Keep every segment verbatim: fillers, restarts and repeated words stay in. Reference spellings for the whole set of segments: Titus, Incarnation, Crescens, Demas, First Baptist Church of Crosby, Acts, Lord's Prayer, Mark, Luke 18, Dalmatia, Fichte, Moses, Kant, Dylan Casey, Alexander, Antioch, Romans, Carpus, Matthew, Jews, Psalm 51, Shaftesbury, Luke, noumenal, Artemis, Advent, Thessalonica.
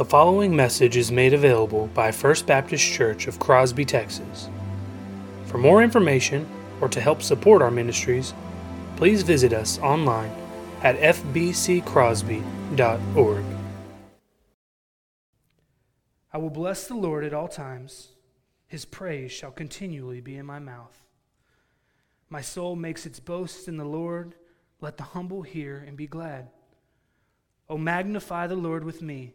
The following message is made available by First Baptist Church of Crosby, Texas. For more information or to help support our ministries, please visit us online at f b c crosby dot org. I will bless the Lord at all times. His praise shall continually be in my mouth. My soul makes its boast in the Lord. Let the humble hear and be glad. O magnify the Lord with me,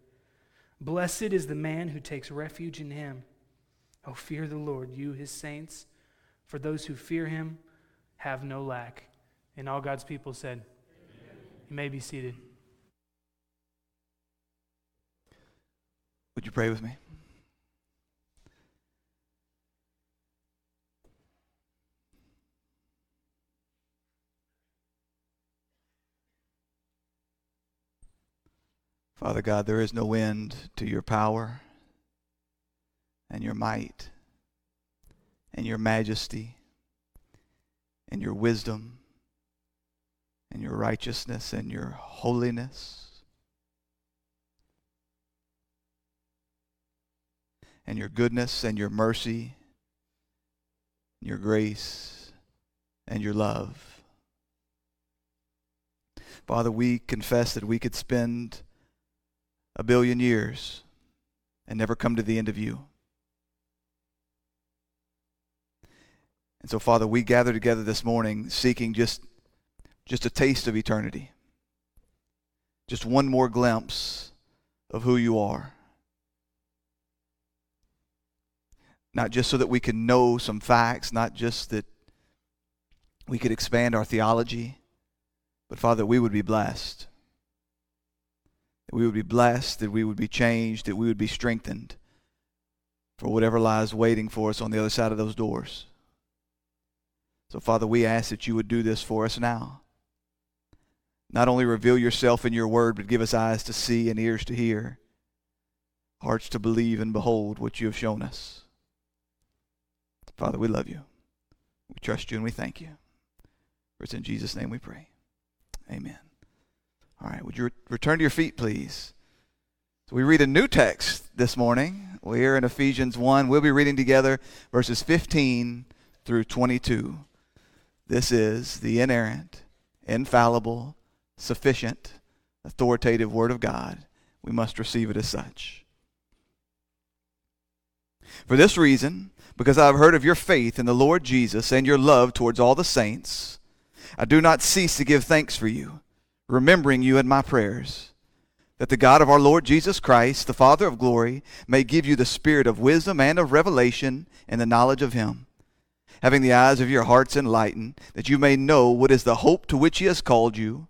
Blessed is the man who takes refuge in him. O fear the Lord, you his saints, for those who fear him have no lack. And all God's people said, Amen. You may be seated. Would you pray with me? Father God, there is no end to your power and your might and your majesty and your wisdom and your righteousness and your holiness and your goodness and your mercy and your grace and your love. Father, we confess that we could spend a billion years and never come to the end of you. And so, Father, we gather together this morning seeking just just a taste of eternity. Just one more glimpse of who you are. Not just so that we can know some facts, not just that we could expand our theology, but, Father, we would be blessed. We would be blessed, that we would be changed, that we would be strengthened for whatever lies waiting for us on the other side of those doors. So, Father, we ask that you would do this for us now. Not only reveal yourself in your word, but give us eyes to see and ears to hear, hearts to believe and behold what you have shown us. Father, we love you. We trust you and we thank you. For it's in Jesus' name we pray. Amen. All right, would you re- return to your feet, please? So we read a new text this morning. We're in Ephesians one. We'll be reading together verses fifteen through twenty-two. This is the inerrant, infallible, sufficient, authoritative Word of God. We must receive it as such. For this reason, because I have heard of your faith in the Lord Jesus and your love towards all the saints, I do not cease to give thanks for you, remembering you in my prayers, that the God of our Lord Jesus Christ, the Father of glory, may give you the spirit of wisdom and of revelation and the knowledge of him, having the eyes of your hearts enlightened, that you may know what is the hope to which he has called you,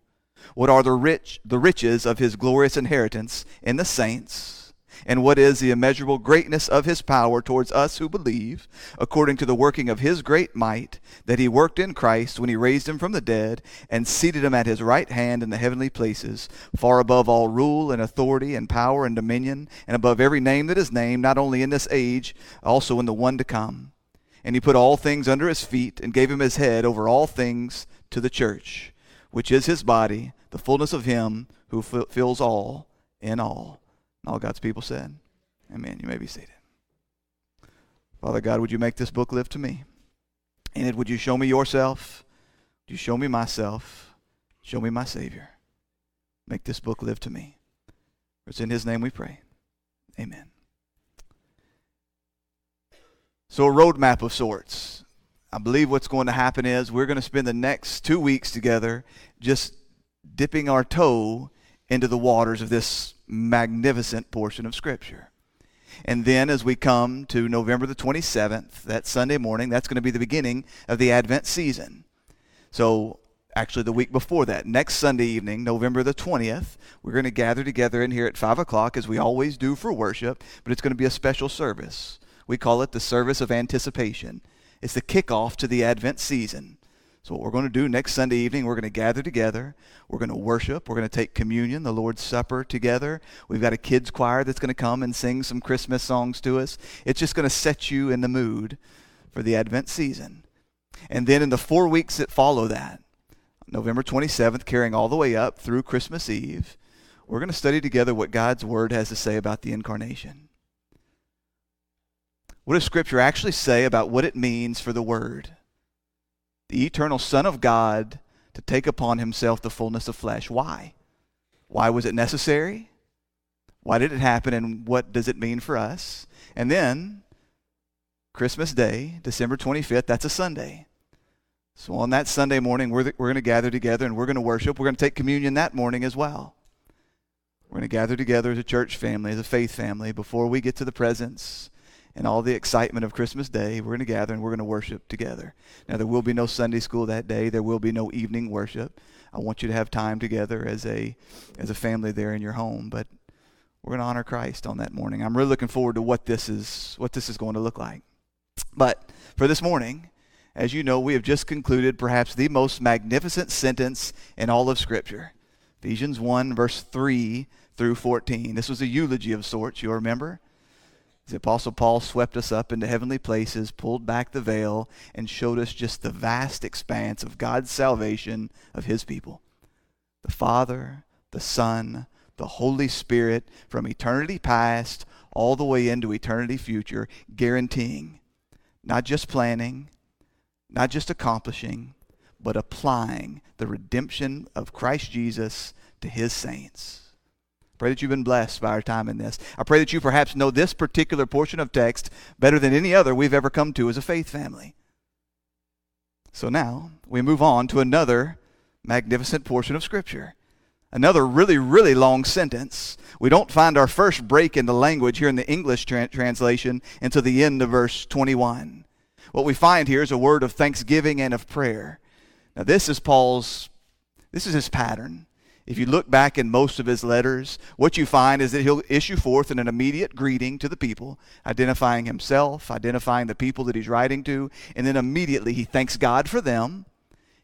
what are the rich, the riches of his glorious inheritance in the saints, and what is the immeasurable greatness of his power towards us who believe, according to the working of his great might, that he worked in Christ when he raised him from the dead and seated him at his right hand in the heavenly places, far above all rule and authority and power and dominion, and above every name that is named, not only in this age, also in the one to come. And he put all things under his feet and gave him his head over all things to the church, which is his body, the fullness of him who fills all in all. And all God's people said, Amen. You may be seated. Father God, would you make this book live to me? In it, would you show me yourself? Would you show me myself? Show me my Savior. Make this book live to me. For it's in his name we pray. Amen. So a roadmap of sorts. I believe what's going to happen is we're going to spend the next two weeks together just dipping our toe into the waters of this magnificent portion of Scripture. And then as we come to November the twenty-seventh, that Sunday morning, that's going to be the beginning of the Advent season. So actually the week before that. Next Sunday evening, November the twentieth, we're going to gather together in here at five o'clock, as we always do for worship, but it's going to be a special service. We call it the service of anticipation. It's the kickoff to the Advent season. So what we're going to do next Sunday evening, we're going to gather together, we're going to worship, we're going to take communion, the Lord's Supper together. We've got a kids choir that's going to come and sing some Christmas songs to us. It's just going to set you in the mood for the Advent season. And then in the four weeks that follow that, November twenty-seventh, carrying all the way up through Christmas Eve, we're going to study together what God's Word has to say about the Incarnation. What does Scripture actually say about what it means for the Word? The eternal Son of God to take upon himself the fullness of flesh. Why? Why was it necessary? Why did it happen, and what does it mean for us? And then, Christmas Day, December twenty-fifth, that's a Sunday. So on that Sunday morning, we're, we're going to gather together and we're going to worship. We're going to take communion that morning as well. We're going to gather together as a church family, as a faith family, before we get to the presents and all the excitement of Christmas Day. We're going to gather and we're going to worship together. Now, there will be no Sunday school that day. There will be no evening worship. I want you to have time together as a as a family there in your home, but we're going to honor Christ on that morning. I'm really looking forward to what this is what this is going to look like. But for this morning, as you know, we have just concluded perhaps the most magnificent sentence in all of Scripture. Ephesians one, verse three through fourteen. This was a eulogy of sorts, you'll remember. The Apostle Paul swept us up into heavenly places, pulled back the veil, and showed us just the vast expanse of God's salvation of his people. The Father, the Son, the Holy Spirit, from eternity past all the way into eternity future, guaranteeing, not just planning, not just accomplishing, but applying the redemption of Christ Jesus to his saints. Pray that you've been blessed by our time in this. I pray that you perhaps know this particular portion of text better than any other we've ever come to as a faith family. So now we move on to another magnificent portion of Scripture. Another really, really long sentence. We don't find our first break in the language here in the English tra- translation until the end of verse twenty-one. What we find here is a word of thanksgiving and of prayer. Now, this is Paul's, this is his pattern. If you look back in most of his letters, what you find is that he'll issue forth in an immediate greeting to the people, identifying himself, identifying the people that he's writing to, and then immediately he thanks God for them,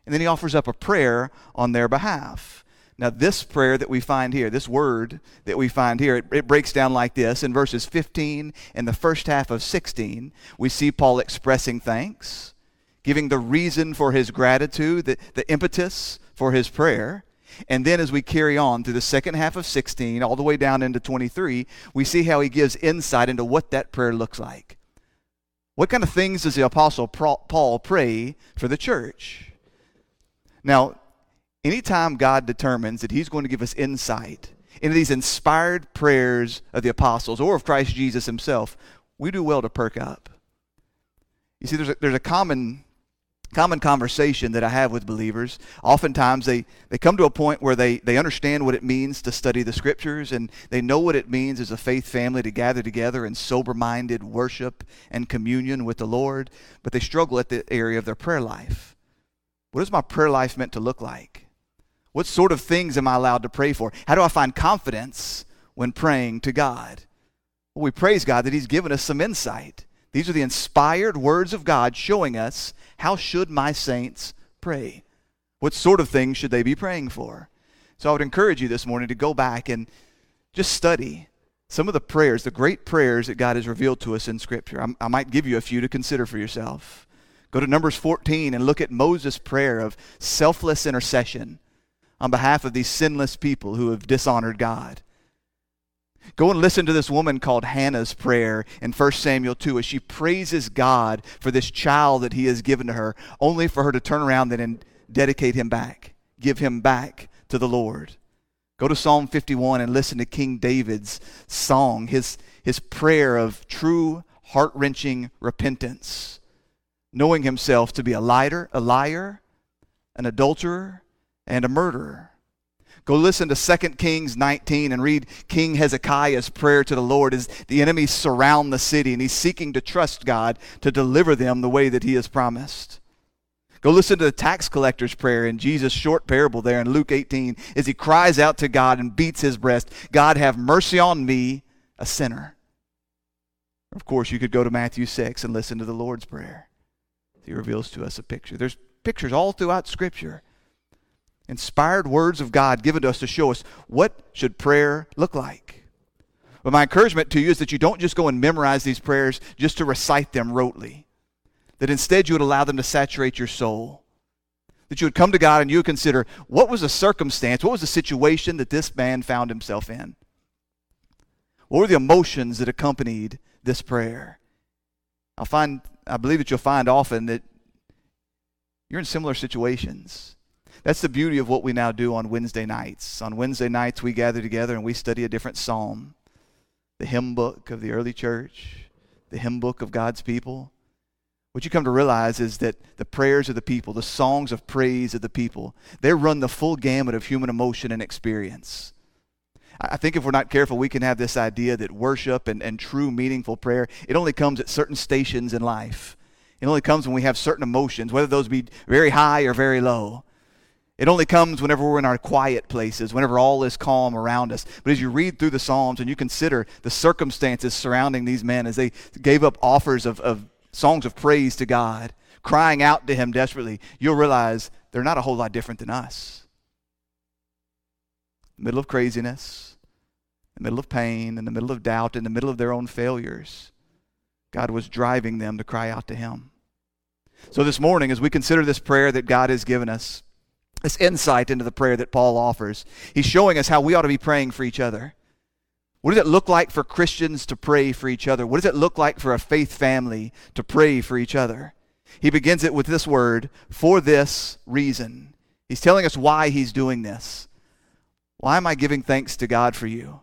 and then he offers up a prayer on their behalf. Now, this prayer that we find here, this word that we find here, it, it breaks down like this. In verses fifteen and the first half of sixteen, we see Paul expressing thanks, giving the reason for his gratitude, the, the impetus for his prayer. And then as we carry on through the second half of sixteen, all the way down into twenty-three, we see how he gives insight into what that prayer looks like. What kind of things does the Apostle Paul pray for the church? Now, anytime God determines that he's going to give us insight into these inspired prayers of the apostles or of Christ Jesus himself, we do well to perk up. You see, there's a, there's a common common conversation that I have with believers. Oftentimes they, they come to a point where they, they understand what it means to study the Scriptures, and they know what it means as a faith family to gather together in sober-minded worship and communion with the Lord, but they struggle at the area of their prayer life. What is my prayer life meant to look like? What sort of things am I allowed to pray for? How do I find confidence when praying to God? Well, we praise God that he's given us some insight. These are the inspired words of God showing us, how should my saints pray? What sort of things should they be praying for? So I would encourage you this morning to go back and just study some of the prayers, the great prayers that God has revealed to us in Scripture. I'm, I might give you a few to consider for yourself. Go to Numbers fourteen and look at Moses' prayer of selfless intercession on behalf of these sinless people who have dishonored God. Go and listen to this woman called Hannah's prayer in First Samuel two as she praises God for this child that he has given to her, only for her to turn around and dedicate him back, give him back to the Lord. Go to Psalm fifty-one and listen to King David's song, his, his prayer of true heart-wrenching repentance, knowing himself to be a liar, a liar, an adulterer, and a murderer. Go listen to Second Kings nineteen and read King Hezekiah's prayer to the Lord as the enemies surround the city and he's seeking to trust God to deliver them the way that he has promised. Go listen to the tax collector's prayer in Jesus' short parable there in Luke eighteen as he cries out to God and beats his breast, God, have mercy on me, a sinner. Of course, you could go to Matthew six and listen to the Lord's Prayer. He reveals to us a picture. There's pictures all throughout Scripture. Inspired words of God given to us to show us what should prayer look like. But my encouragement to you is that you don't just go and memorize these prayers just to recite them rotely. That instead you would allow them to saturate your soul. That you would come to God and you would consider, what was the circumstance, what was the situation that this man found himself in? What were the emotions that accompanied this prayer? I'll find, I believe that you'll find often that you're in similar situations. That's the beauty of what we now do on Wednesday nights. On Wednesday nights we gather together and we study a different psalm. The hymn book of the early church, the hymn book of God's people. What you come to realize is that the prayers of the people, the songs of praise of the people, they run the full gamut of human emotion and experience. I think if we're not careful, we can have this idea that worship and, and true meaningful prayer, it only comes at certain stations in life. It only comes when we have certain emotions, whether those be very high or very low. It only comes whenever we're in our quiet places, whenever all is calm around us. But as you read through the Psalms and you consider the circumstances surrounding these men as they gave up offers of, of songs of praise to God, crying out to him desperately, you'll realize they're not a whole lot different than us. In the middle of craziness, in the middle of pain, in the middle of doubt, in the middle of their own failures, God was driving them to cry out to him. So this morning, as we consider this prayer that God has given us, this insight into the prayer that Paul offers, he's showing us how we ought to be praying for each other. What does it look like for Christians to pray for each other? What does it look like for a faith family to pray for each other? He begins it with this word, for this reason. He's telling us why he's doing this. Why am I giving thanks to God for you?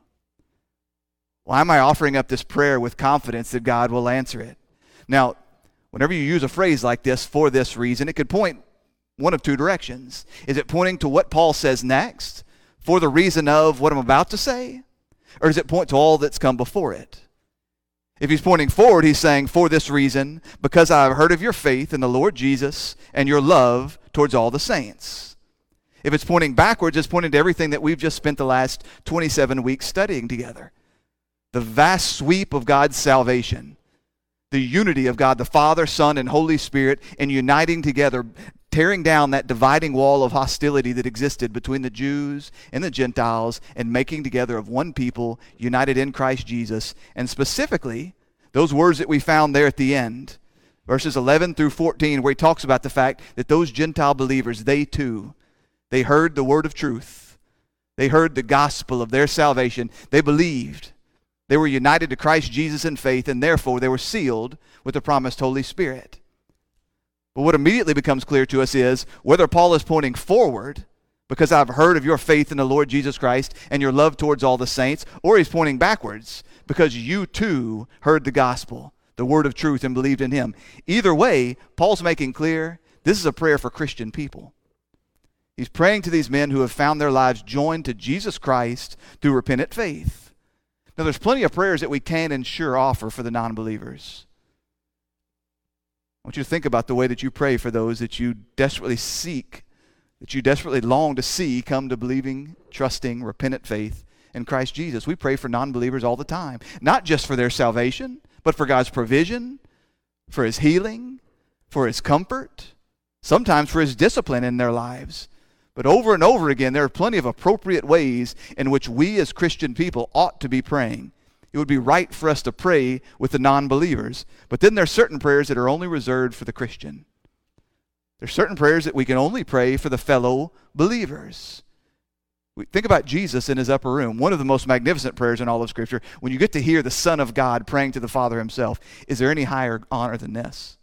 Why am I offering up this prayer with confidence that God will answer it? Now, whenever you use a phrase like this, for this reason, it could point one of two directions. Is it pointing to what Paul says next, for the reason of what I'm about to say? Or does it point to all that's come before it? If he's pointing forward, he's saying, for this reason, because I have heard of your faith in the Lord Jesus and your love towards all the saints. If it's pointing backwards, it's pointing to everything that we've just spent the last twenty-seven weeks studying together. The vast sweep of God's salvation, the unity of God, the Father, Son, and Holy Spirit, and uniting together, tearing down that dividing wall of hostility that existed between the Jews and the Gentiles and making together of one people united in Christ Jesus. And specifically, those words that we found there at the end, verses eleven through fourteen, where he talks about the fact that those Gentile believers, they too, they heard the word of truth. They heard the gospel of their salvation. They believed. They were united to Christ Jesus in faith, and therefore they were sealed with the promised Holy Spirit. But what immediately becomes clear to us is whether Paul is pointing forward, because I've heard of your faith in the Lord Jesus Christ and your love towards all the saints, or he's pointing backwards, because you too heard the gospel, the word of truth, and believed in him. Either way, Paul's making clear this is a prayer for Christian people. He's praying to these men who have found their lives joined to Jesus Christ through repentant faith. Now, there's plenty of prayers that we can and sure offer for the non-believers. I want you to think about the way that you pray for those that you desperately seek, that you desperately long to see come to believing, trusting, repentant faith in Christ Jesus. We pray for non-believers all the time, not just for their salvation, but for God's provision, for his healing, for his comfort, sometimes for his discipline in their lives. But over and over again, there are plenty of appropriate ways in which we as Christian people ought to be praying. It would be right for us to pray with the non-believers. But then there are certain prayers that are only reserved for the Christian. There are certain prayers that we can only pray for the fellow believers. We think about Jesus in his upper room, one of the most magnificent prayers in all of Scripture. When you get to hear the Son of God praying to the Father himself, is there any higher honor than this?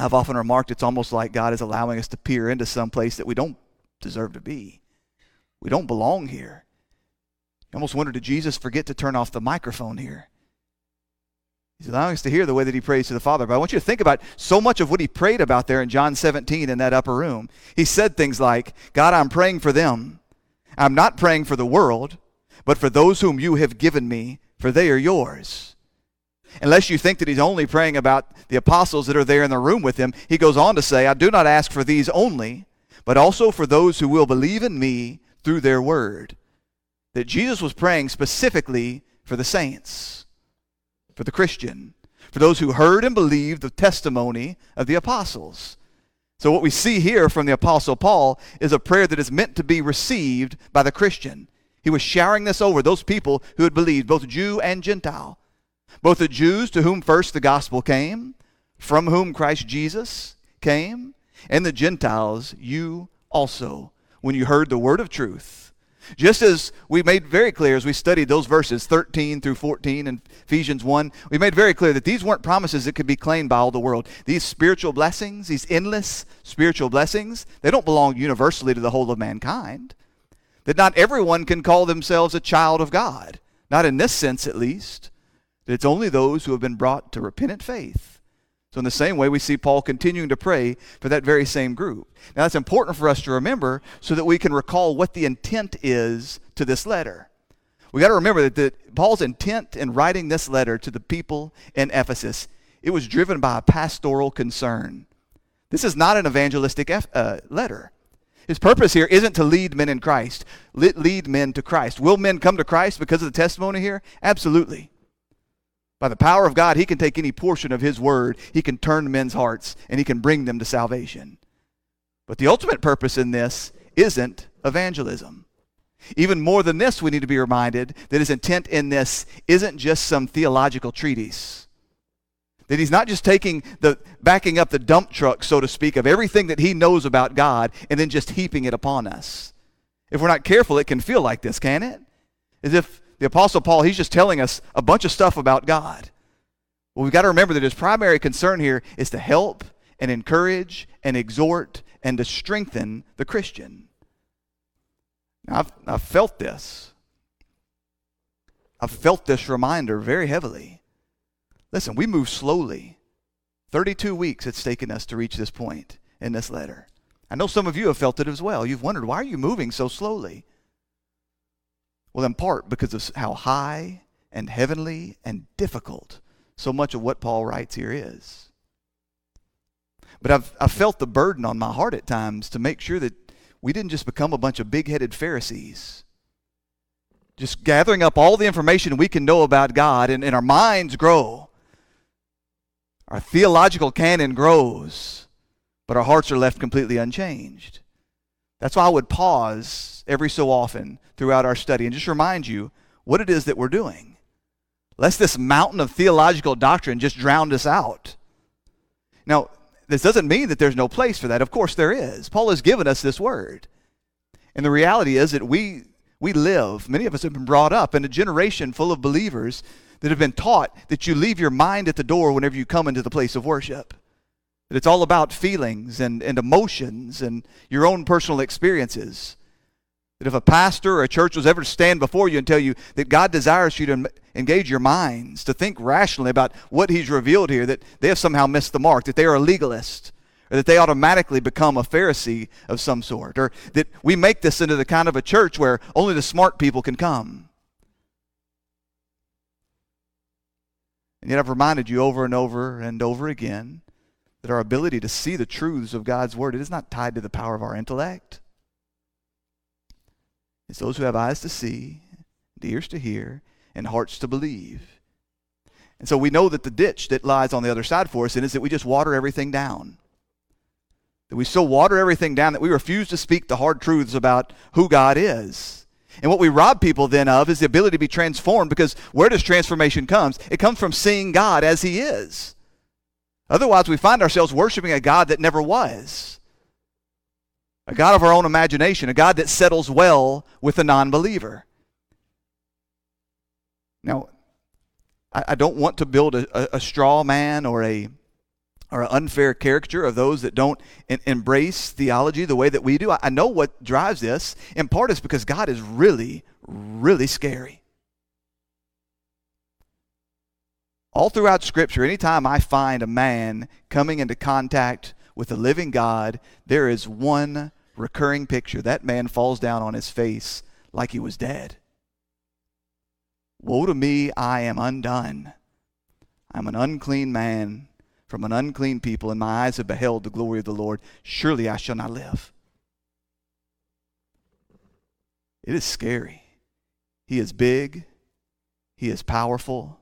I've often remarked it's almost like God is allowing us to peer into some place that we don't deserve to be. We don't belong here. I almost wonder, did Jesus forget to turn off the microphone here? He's allowing us to hear the way that he prays to the Father. But I want you to think about so much of what he prayed about there in John seventeen in that upper room. He said things like, God, I'm praying for them. I'm not praying for the world, but for those whom you have given me, for they are yours. Unless you think that he's only praying about the apostles that are there in the room with him, he goes on to say, I do not ask for these only, but also for those who will believe in me through their word. That Jesus was praying specifically for the saints, for the Christian, for those who heard and believed the testimony of the apostles. So what we see here from the Apostle Paul is a prayer that is meant to be received by the Christian. He was showering this over those people who had believed, both Jew and Gentile. Both the Jews to whom first the gospel came, from whom Christ Jesus came, and the Gentiles, you also, when you heard the word of truth. Just as we made very clear as we studied those verses thirteen through fourteen in Ephesians one, we made very clear that these weren't promises that could be claimed by all the world. These spiritual blessings, these endless spiritual blessings, they don't belong universally to the whole of mankind. That not everyone can call themselves a child of God, not in this sense at least. It's only those who have been brought to repentant faith. So in the same way, we see Paul continuing to pray for that very same group. Now, that's important for us to remember so that we can recall what the intent is to this letter. We've got to remember that the, Paul's intent in writing this letter to the people in Ephesus, it was driven by a pastoral concern. This is not an evangelistic F, uh, letter. His purpose here isn't to lead men in Christ, lead men to Christ. Will men come to Christ because of the testimony here? Absolutely. By the power of God, he can take any portion of his word, he can turn men's hearts, and he can bring them to salvation. But the ultimate purpose in this isn't evangelism. Even more than this, we need to be reminded that his intent in this isn't just some theological treatise. That he's not just taking the backing up the dump truck, so to speak, of everything that he knows about God and then just heaping it upon us. If we're not careful, it can feel like this, can it? As if the Apostle Paul, he's just telling us a bunch of stuff about God. Well, we've got to remember that his primary concern here is to help and encourage and exhort and to strengthen the Christian. Now, I've, I've felt this. I've felt this reminder very heavily. Listen, we move slowly. thirty-two weeks it's taken us to reach this point in this letter. I know some of you have felt it as well. You've wondered, why are you moving so slowly? Well, in part because of how high and heavenly and difficult so much of what Paul writes here is. But I've, I've felt the burden on my heart at times to make sure that we didn't just become a bunch of big-headed Pharisees, just gathering up all the information we can know about God, and, and our minds grow. Our theological canon grows, but our hearts are left completely unchanged. That's why I would pause every so often throughout our study and just remind you what it is that we're doing, lest this mountain of theological doctrine just drown us out. Now, this doesn't mean that there's no place for that. Of course there is. Paul has given us this word. And the reality is that we we live, many of us have been brought up in a generation full of believers that have been taught that you leave your mind at the door whenever you come into the place of worship. That it's all about feelings and, and emotions and your own personal experiences. That if a pastor or a church was ever to stand before you and tell you that God desires you to engage your minds, to think rationally about what he's revealed here, that they have somehow missed the mark, that they are a legalist, or that they automatically become a Pharisee of some sort, or that we make this into the kind of a church where only the smart people can come. And yet I've reminded you over and over and over again that our ability to see the truths of God's word, it is not tied to the power of our intellect. It's those who have eyes to see, ears to hear, and hearts to believe. And so we know that the ditch that lies on the other side for us is that we just water everything down. That we so water everything down that we refuse to speak the hard truths about who God is. And what we rob people then of is the ability to be transformed, because where does transformation come? It comes from seeing God as he is. Otherwise, we find ourselves worshiping a God that never was, a God of our own imagination, a God that settles well with a non-believer. Now, I, I don't want to build a, a, a straw man or a or an unfair caricature of those that don't in, embrace theology the way that we do. I, I know what drives this. In part, is because God is really, really scary. All throughout Scripture, anytime I find a man coming into contact with the living God, there is one recurring picture. That man falls down on his face like he was dead. Woe to me, I am undone. I'm an unclean man from an unclean people, and my eyes have beheld the glory of the Lord. Surely I shall not live. It is scary. He is big. He is powerful.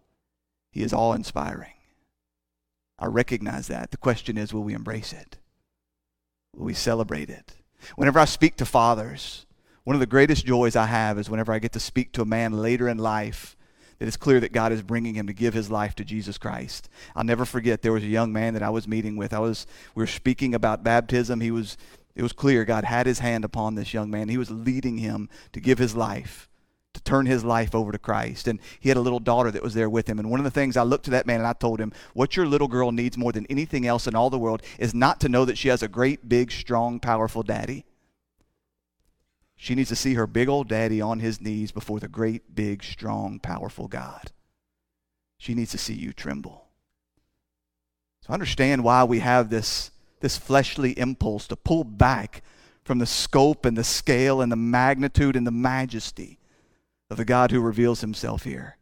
He is awe-inspiring. I recognize that. The question is, will we embrace it? Will we celebrate it? Whenever I speak to fathers, one of the greatest joys I have is whenever I get to speak to a man later in life that it's clear that God is bringing him to give his life to Jesus Christ. I'll never forget, there was a young man that I was meeting with. I was we were speaking about baptism. He was it was clear God had his hand upon this young man. He was leading him to give his life, to turn his life over to Christ. And he had a little daughter that was there with him. And one of the things, I looked to that man and I told him, what your little girl needs more than anything else in all the world is not to know that she has a great, big, strong, powerful daddy. She needs to see her big old daddy on his knees before the great, big, strong, powerful God. She needs to see you tremble. So understand why we have this, this fleshly impulse to pull back from the scope and the scale and the magnitude and the majesty of the God who reveals himself here.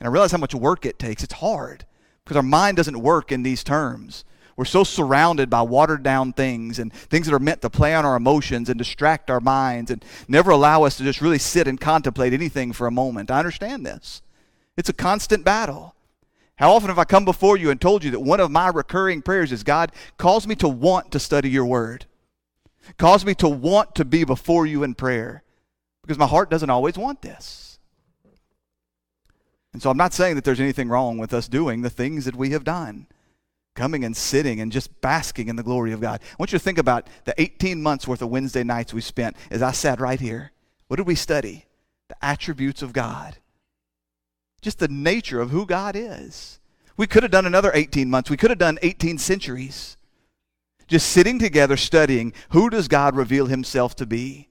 And I realize how much work it takes. It's hard because our mind doesn't work in these terms. We're so surrounded by watered down things and things that are meant to play on our emotions and distract our minds and never allow us to just really sit and contemplate anything for a moment. I understand this. It's a constant battle. How often have I come before you and told you that one of my recurring prayers is, God, cause me to want to study your word. Cause me to want to be before you in prayer. Because my heart doesn't always want this. And so I'm not saying that there's anything wrong with us doing the things that we have done, coming and sitting and just basking in the glory of God. I want you to think about the eighteen months worth of Wednesday nights we spent as I sat right here. What did we study? The attributes of God. Just the nature of who God is. We could have done another eighteen months. We could have done eighteen centuries. Just sitting together studying, who does God reveal himself to be?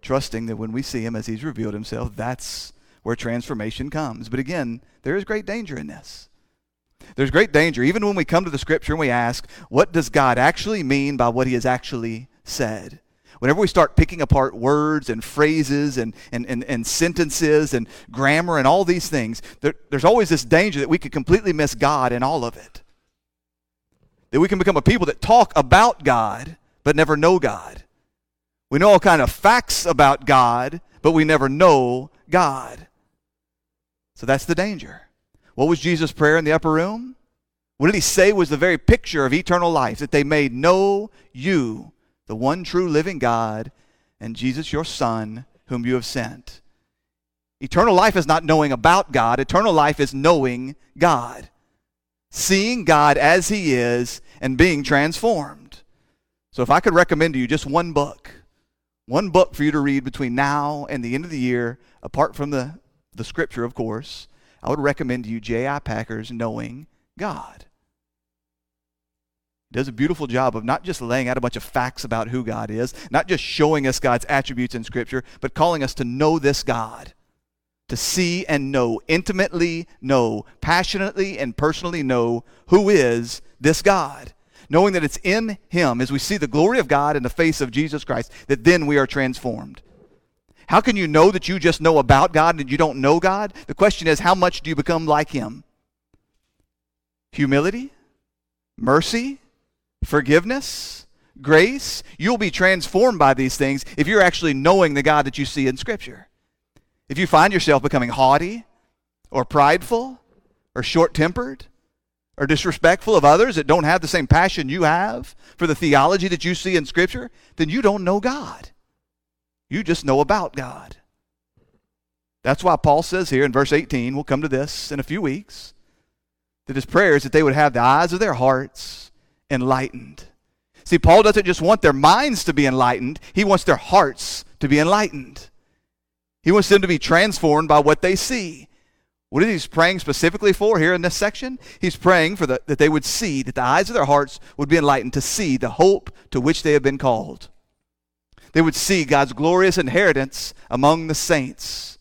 Trusting that when we see him as he's revealed himself, that's where transformation comes. But again, there is great danger in this. There's great danger. Even when we come to the scripture and we ask, what does God actually mean by what he has actually said? Whenever we start picking apart words and phrases and, and, and, and sentences and grammar and all these things, there, there's always this danger that we could completely miss God in all of it. That we can become a people that talk about God but never know God. We know all kind of facts about God, but we never know God. So that's the danger. What was Jesus' prayer in the upper room? What did he say was the very picture of eternal life? That they may know you, the one true living God, and Jesus your Son, whom you have sent. Eternal life is not knowing about God. Eternal life is knowing God. Seeing God as he is and being transformed. So if I could recommend to you just one book, One book for you to read between now and the end of the year, apart from the, the scripture, of course, I would recommend to you J I Packer's Knowing God. It does a beautiful job of not just laying out a bunch of facts about who God is, not just showing us God's attributes in scripture, but calling us to know this God, to see and know, intimately know, passionately and personally know who is this God. Knowing that it's in him, as we see the glory of God in the face of Jesus Christ, that then we are transformed. How can you know that you just know about God and you don't know God? The question is, how much do you become like him? Humility, mercy, forgiveness, grace. You'll be transformed by these things if you're actually knowing the God that you see in Scripture. If you find yourself becoming haughty or prideful or short-tempered, or disrespectful of others that don't have the same passion you have for the theology that you see in Scripture, then you don't know God. You just know about God. That's why Paul says here in verse eighteen, we'll come to this in a few weeks, that his prayer is that they would have the eyes of their hearts enlightened. See, Paul doesn't just want their minds to be enlightened. He wants their hearts to be enlightened. He wants them to be transformed by what they see. What is he praying specifically for here in this section? He's praying for the, that they would see, that the eyes of their hearts would be enlightened to see the hope to which they have been called. They would see God's glorious inheritance among the saints.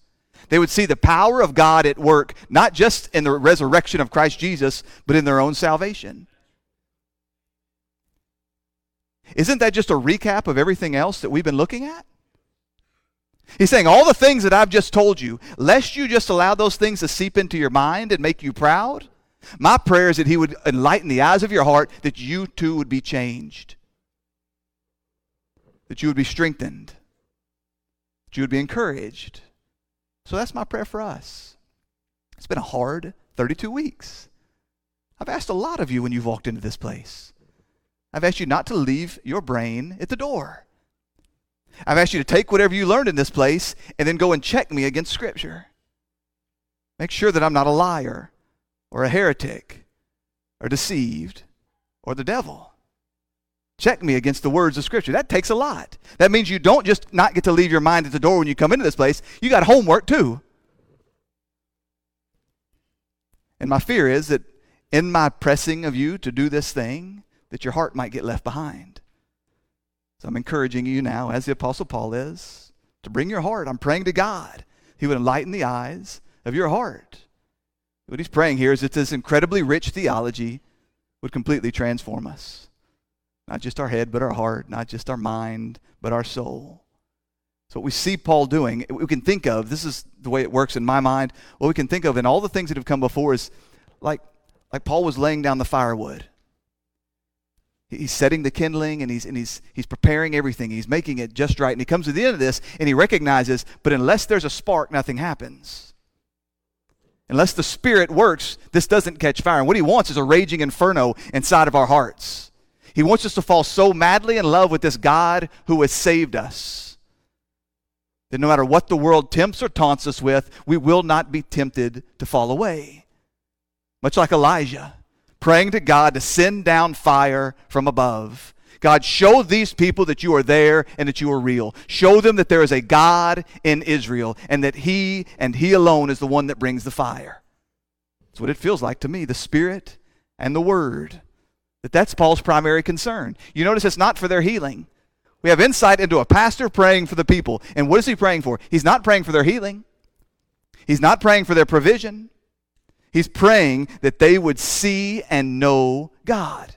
They would see the power of God at work, not just in the resurrection of Christ Jesus, but in their own salvation. Isn't that just a recap of everything else that we've been looking at? He's saying all the things that I've just told you, lest you just allow those things to seep into your mind and make you proud, my prayer is that he would enlighten the eyes of your heart, that you too would be changed, that you would be strengthened, that you would be encouraged. So that's my prayer for us. It's been a hard thirty-two weeks. I've asked a lot of you when you've walked into this place. I've asked you not to leave your brain at the door. I've asked you to take whatever you learned in this place and then go and check me against Scripture. Make sure that I'm not a liar or a heretic or deceived or the devil. Check me against the words of Scripture. That takes a lot. That means you don't just not get to leave your mind at the door when you come into this place. You got homework too. And my fear is that in my pressing of you to do this thing, that your heart might get left behind. So I'm encouraging you now, as the Apostle Paul is, to bring your heart. I'm praying to God. He would enlighten the eyes of your heart. What he's praying here is that this incredibly rich theology would completely transform us. Not just our head, but our heart. Not just our mind, but our soul. So what we see Paul doing, we can think of, this is the way it works in my mind, what we can think of in all the things that have come before is like, like Paul was laying down the firewood. He's setting the kindling, and he's and he's he's preparing everything. He's making it just right. And he comes to the end of this, and he recognizes, but unless there's a spark, nothing happens. Unless the Spirit works, this doesn't catch fire. And what he wants is a raging inferno inside of our hearts. He wants us to fall so madly in love with this God who has saved us that no matter what the world tempts or taunts us with, we will not be tempted to fall away. Much like Elijah, praying to God to send down fire from above. God, show these people that you are there and that you are real. Show them that there is a God in Israel and that he and he alone is the one that brings the fire. That's what it feels like to me, the Spirit and the Word. That that's Paul's primary concern. You notice it's not for their healing. We have insight into a pastor praying for the people. And what is he praying for? He's not praying for their healing. He's not praying for their provision. He's praying that they would see and know God,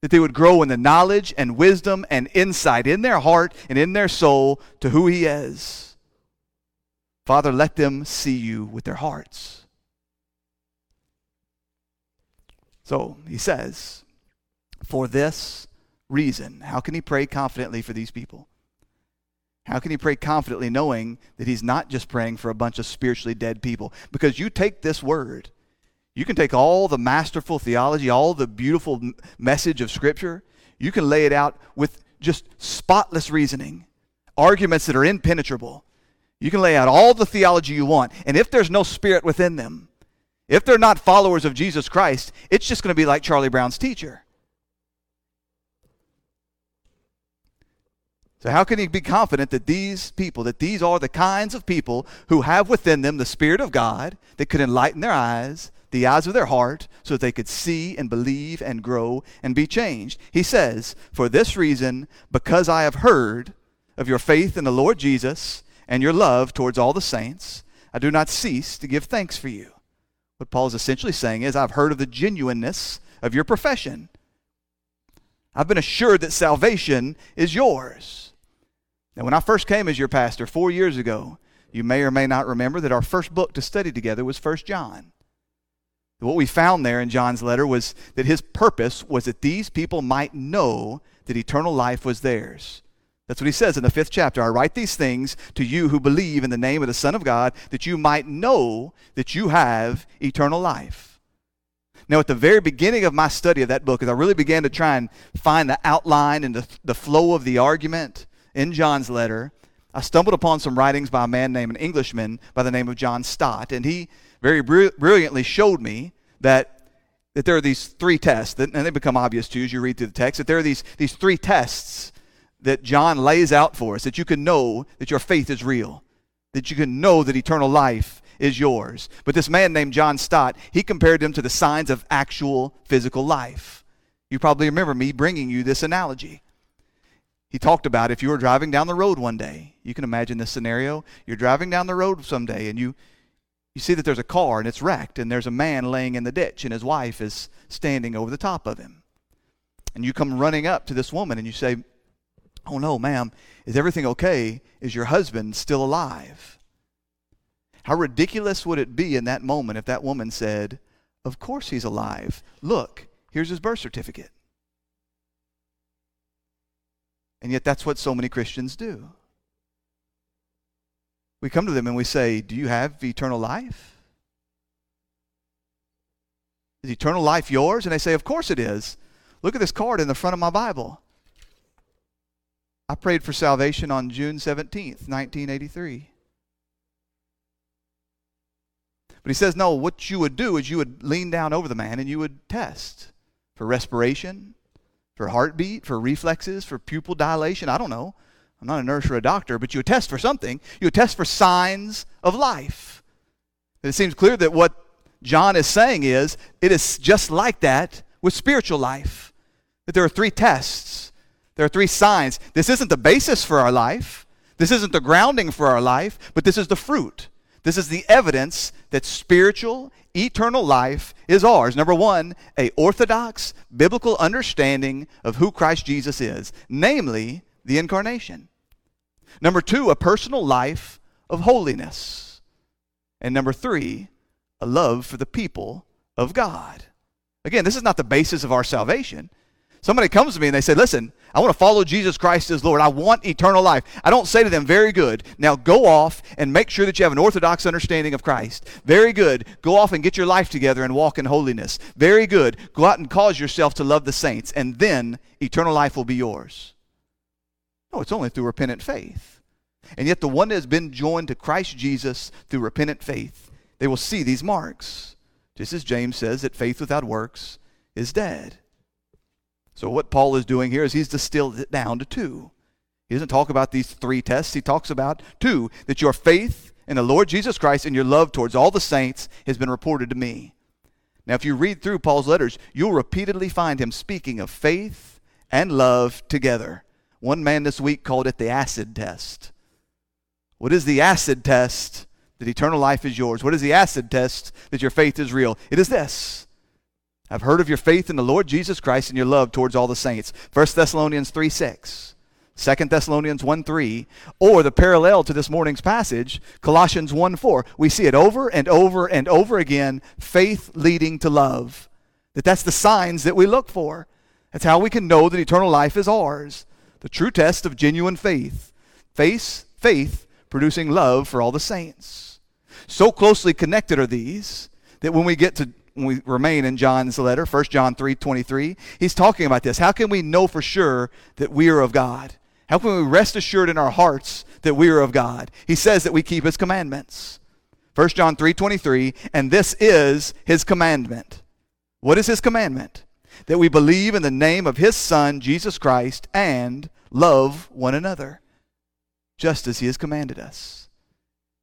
that they would grow in the knowledge and wisdom and insight in their heart and in their soul to who he is. Father, let them see you with their hearts. So he says, for this reason, how can he pray confidently for these people? How can he pray confidently knowing that he's not just praying for a bunch of spiritually dead people? Because you take this word, you can take all the masterful theology, all the beautiful message of Scripture, you can lay it out with just spotless reasoning, arguments that are impenetrable. You can lay out all the theology you want, and if there's no Spirit within them, if they're not followers of Jesus Christ, it's just going to be like Charlie Brown's teacher. So how can he be confident that these people, that these are the kinds of people who have within them the Spirit of God that could enlighten their eyes, the eyes of their heart, so that they could see and believe and grow and be changed? He says, for this reason, because I have heard of your faith in the Lord Jesus and your love towards all the saints, I do not cease to give thanks for you. What Paul's essentially saying is, I've heard of the genuineness of your profession. I've been assured that salvation is yours. Now, when I first came as your pastor four years ago, you may or may not remember that our first book to study together was First John. What we found there in John's letter was that his purpose was that these people might know that eternal life was theirs. That's what he says in the fifth chapter. I write these things to you who believe in the name of the Son of God, that you might know that you have eternal life. Now, at the very beginning of my study of that book, as I really began to try and find the outline and the, the flow of the argument in John's letter, I stumbled upon some writings by a man named, an Englishman by the name of John Stott, and he very br- brilliantly showed me that that there are these three tests, that, and they become obvious to you as you read through the text, that there are these, these three tests that John lays out for us, that you can know that your faith is real, that you can know that eternal life is yours. But this man named John Stott, he compared them to the signs of actual physical life. You probably remember me bringing you this analogy. He talked about if you were driving down the road one day, you can imagine this scenario. You're driving down the road someday and you you see that there's a car and it's wrecked and there's a man laying in the ditch and his wife is standing over the top of him. And you come running up to this woman and you say, oh no, ma'am, is everything okay? Is your husband still alive? How ridiculous would it be in that moment if that woman said, of course he's alive. Look, here's his birth certificate. And yet that's what so many Christians do. We come to them and we say, do you have eternal life? Is eternal life yours? And they say, of course it is. Look at this card in the front of my Bible. I prayed for salvation on June seventeenth, nineteen eighty-three. But he says, no, what you would do is you would lean down over the man and you would test for respiration, for heartbeat, for reflexes, for pupil dilation. I don't know. I'm not a nurse or a doctor, but you would test for something. You would test for signs of life. And it seems clear that what John is saying is, it is just like that with spiritual life. That there are three tests. There are three signs. This isn't the basis for our life. This isn't the grounding for our life, but this is the fruit. This is the evidence that spiritual, eternal life is ours. Number one, a orthodox, biblical understanding of who Christ Jesus is, namely the Incarnation. Number two, a personal life of holiness. And number three, a love for the people of God. Again, this is not the basis of our salvation. Somebody comes to me and they say, listen, I want to follow Jesus Christ as Lord. I want eternal life. I don't say to them, very good. Now go off and make sure that you have an orthodox understanding of Christ. Very good. Go off and get your life together and walk in holiness. Very good. Go out and cause yourself to love the saints, and then eternal life will be yours. No, it's only through repentant faith. And yet the one that has been joined to Christ Jesus through repentant faith, they will see these marks. Just as James says that faith without works is dead. So what Paul is doing here is he's distilled it down to two. He doesn't talk about these three tests. He talks about two, that your faith in the Lord Jesus Christ and your love towards all the saints has been reported to me. Now, if you read through Paul's letters, you'll repeatedly find him speaking of faith and love together. One man this week called it the acid test. What is the acid test that eternal life is yours? What is the acid test that your faith is real? It is this. I've heard of your faith in the Lord Jesus Christ and your love towards all the saints. First Thessalonians three six, Second Thessalonians one three, or the parallel to this morning's passage, Colossians one four. We see it over and over and over again, faith leading to love. That that's the signs that we look for. That's how we can know that eternal life is ours. The true test of genuine faith. Faith, faith producing love for all the saints. So closely connected are these that when we get to When we remain in John's letter, First John three twenty-three, he's talking about this. How can we know for sure that we are of God? How can we rest assured in our hearts that we are of God? He says that we keep his commandments. First John three twenty-three, and this is his commandment. What is his commandment? That we believe in the name of his Son, Jesus Christ, and love one another, just as he has commanded us.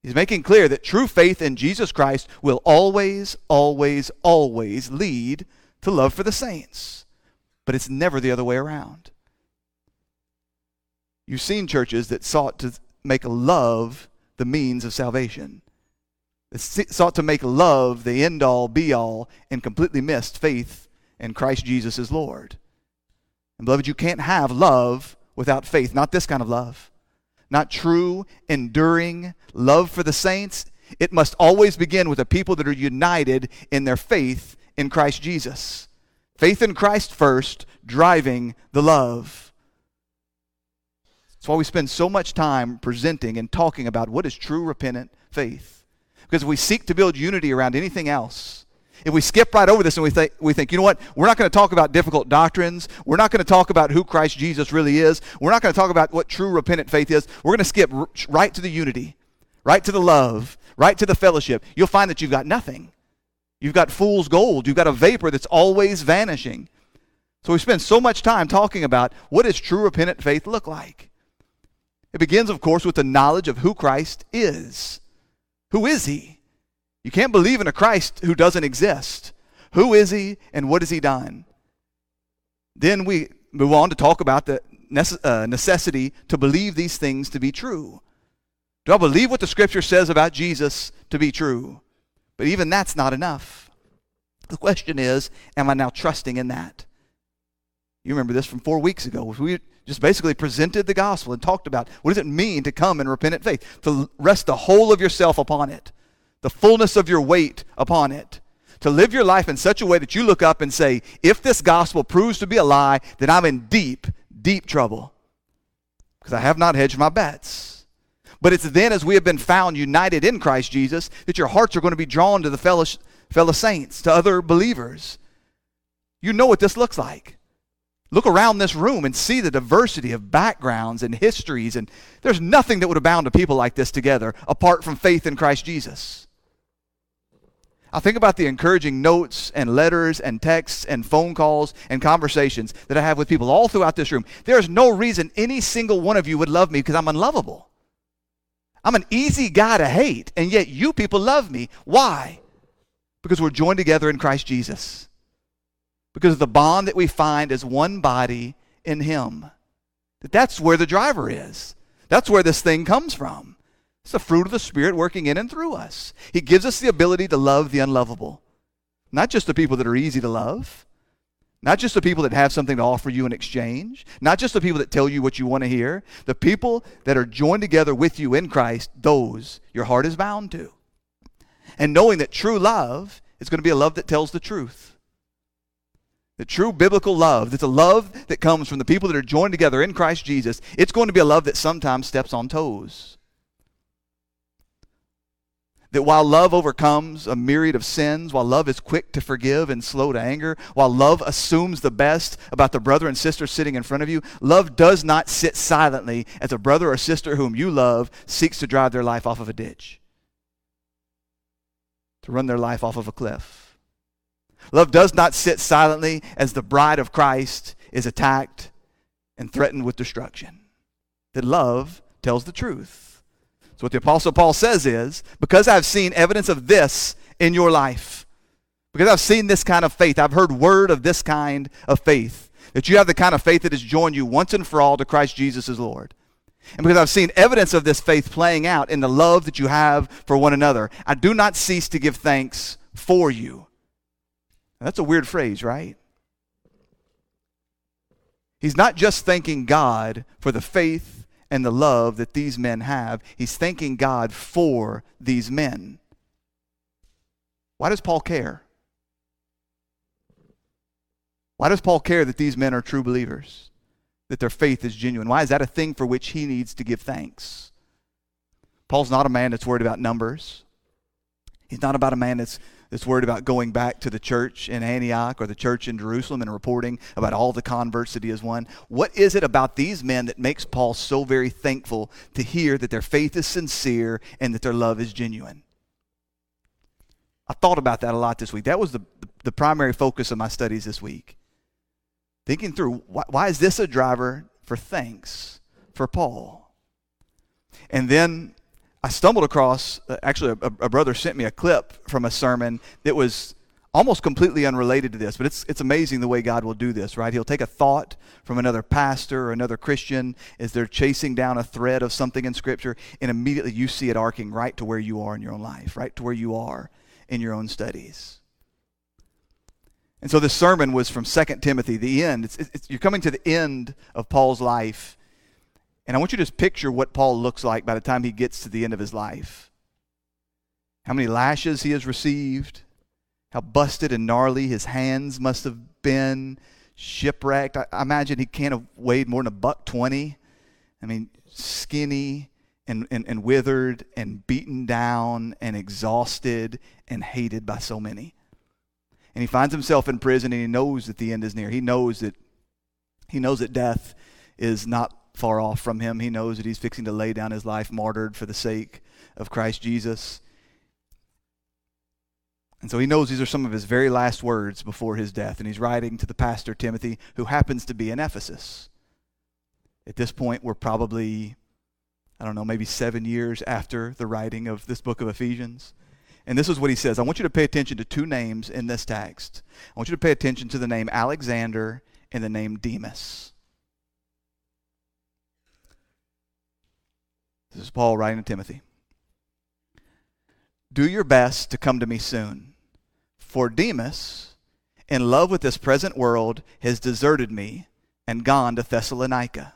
He's making clear that true faith in Jesus Christ will always, always, always lead to love for the saints. But it's never the other way around. You've seen churches that sought to make love the means of salvation. That sought to make love the end-all, be-all, and completely missed faith in Christ Jesus as Lord. And beloved, you can't have love without faith. Not this kind of love. Not true, enduring love for the saints. It must always begin with a people that are united in their faith in Christ Jesus. Faith in Christ first, driving the love. That's why we spend so much time presenting and talking about what is true repentant faith. Because if we seek to build unity around anything else, if we skip right over this and we think, we think, you know what, we're not going to talk about difficult doctrines. We're not going to talk about who Christ Jesus really is. We're not going to talk about what true repentant faith is. We're going to skip right to the unity, right to the love, right to the fellowship. You'll find that you've got nothing. You've got fool's gold. You've got a vapor that's always vanishing. So we spend so much time talking about what does true repentant faith look like. It begins, of course, with the knowledge of who Christ is. Who is he? You can't believe in a Christ who doesn't exist. Who is he and what has he done? Then we move on to talk about the necessity to believe these things to be true. Do I believe what the Scripture says about Jesus to be true? But even that's not enough. The question is, am I now trusting in that? You remember this from four weeks ago. We just basically presented the gospel and talked about what does it mean to come in repentant faith, to rest the whole of yourself upon it, the fullness of your weight upon it, to live your life in such a way that you look up and say, if this gospel proves to be a lie, then I'm in deep, deep trouble because I have not hedged my bets. But it's then as we have been found united in Christ Jesus that your hearts are going to be drawn to the fellow, fellow saints, to other believers. You know what this looks like. Look around this room and see the diversity of backgrounds and histories, and there's nothing that would have bound a people like this together apart from faith in Christ Jesus. I think about the encouraging notes and letters and texts and phone calls and conversations that I have with people all throughout this room. There is no reason any single one of you would love me because I'm unlovable. I'm an easy guy to hate, and yet you people love me. Why? Because we're joined together in Christ Jesus. Because of the bond that we find as one body in Him. That's where the driver is. That's where this thing comes from. It's the fruit of the Spirit working in and through us. He gives us the ability to love the unlovable. Not just the people that are easy to love. Not just the people that have something to offer you in exchange. Not just the people that tell you what you want to hear. The people that are joined together with you in Christ, those your heart is bound to. And knowing that true love is going to be a love that tells the truth. The true biblical love, that's a love that comes from the people that are joined together in Christ Jesus, it's going to be a love that sometimes steps on toes. That while love overcomes a myriad of sins, while love is quick to forgive and slow to anger, while love assumes the best about the brother and sister sitting in front of you, love does not sit silently as a brother or sister whom you love seeks to drive their life off of a ditch, to run their life off of a cliff. Love does not sit silently as the bride of Christ is attacked and threatened with destruction. That love tells the truth. So what the Apostle Paul says is, because I've seen evidence of this in your life, because I've seen this kind of faith, I've heard word of this kind of faith, that you have the kind of faith that has joined you once and for all to Christ Jesus as Lord. And because I've seen evidence of this faith playing out in the love that you have for one another, I do not cease to give thanks for you. Now, that's a weird phrase, right? He's not just thanking God for the faith and the love that these men have. He's thanking God for these men. Why does Paul care? Why does Paul care that these men are true believers, that their faith is genuine? Why is that a thing for which he needs to give thanks? Paul's not a man that's worried about numbers. He's not about a man that's, that's worried about going back to the church in Antioch or the church in Jerusalem and reporting about all the converts that he has won. What is it about these men that makes Paul so very thankful to hear that their faith is sincere and that their love is genuine? I thought about that a lot this week. That was the, the primary focus of my studies this week. Thinking through, why, why is this a driver for thanks for Paul? And then I stumbled across, uh, actually a, a brother sent me a clip from a sermon that was almost completely unrelated to this, but it's it's amazing the way God will do this, right? He'll take a thought from another pastor or another Christian as they're chasing down a thread of something in Scripture, and immediately you see it arcing right to where you are in your own life, right to where you are in your own studies. And so this sermon was from Second Timothy, the end. It's, it's, you're coming to the end of Paul's life. And I want you to just picture what Paul looks like by the time he gets to the end of his life. How many lashes he has received. How busted and gnarly his hands must have been. Shipwrecked. I, I imagine he can't have weighed more than a buck twenty. I mean, skinny and, and, and withered and beaten down and exhausted and hated by so many. And he finds himself in prison, and he knows that the end is near. He knows that, he knows that death is not far off from him. He knows that he's fixing to lay down his life martyred for the sake of Christ Jesus. And so he knows these are some of his very last words before his death, and he's writing to the pastor Timothy, who happens to be in Ephesus. At this point, we're probably, I don't know, maybe seven years after the writing of this book of Ephesians. And this is what he says. I want you to pay attention to two names in this text. I want you to pay attention to the name Alexander and the name Demas. This is Paul writing to Timothy. Do your best to come to me soon. For Demas, in love with this present world, has deserted me and gone to Thessalonica.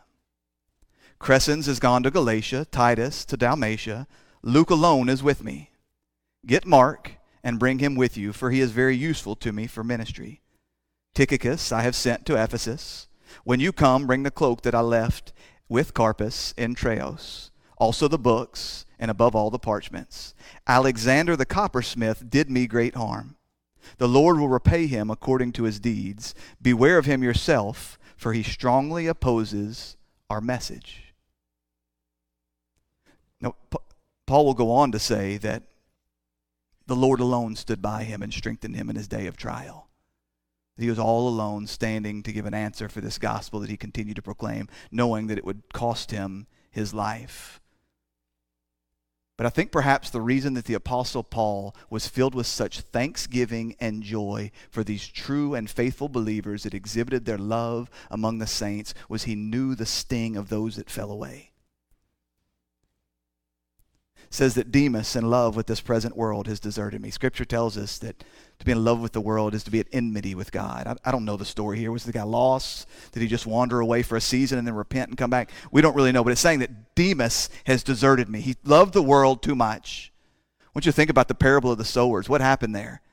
Crescens has gone to Galatia, Titus to Dalmatia. Luke alone is with me. Get Mark and bring him with you, for he is very useful to me for ministry. Tychicus I have sent to Ephesus. When you come, bring the cloak that I left with Carpus in Troas, also the books, and above all the parchments. Alexander the coppersmith did me great harm. The Lord will repay him according to his deeds. Beware of him yourself, for he strongly opposes our message. Now, Paul will go on to say that the Lord alone stood by him and strengthened him in his day of trial. He was all alone, standing to give an answer for this gospel that he continued to proclaim, knowing that it would cost him his life. But I think perhaps the reason that the Apostle Paul was filled with such thanksgiving and joy for these true and faithful believers that exhibited their love among the saints was he knew the sting of those that fell away. It says that Demas, in love with this present world, has deserted me. Scripture tells us that to be in love with the world is to be at enmity with God. I, I don't know the story here. Was the guy lost? Did he just wander away for a season and then repent and come back? We don't really know, but it's saying that Demas has deserted me. He loved the world too much. I want you to think about the parable of the sowers. What happened there?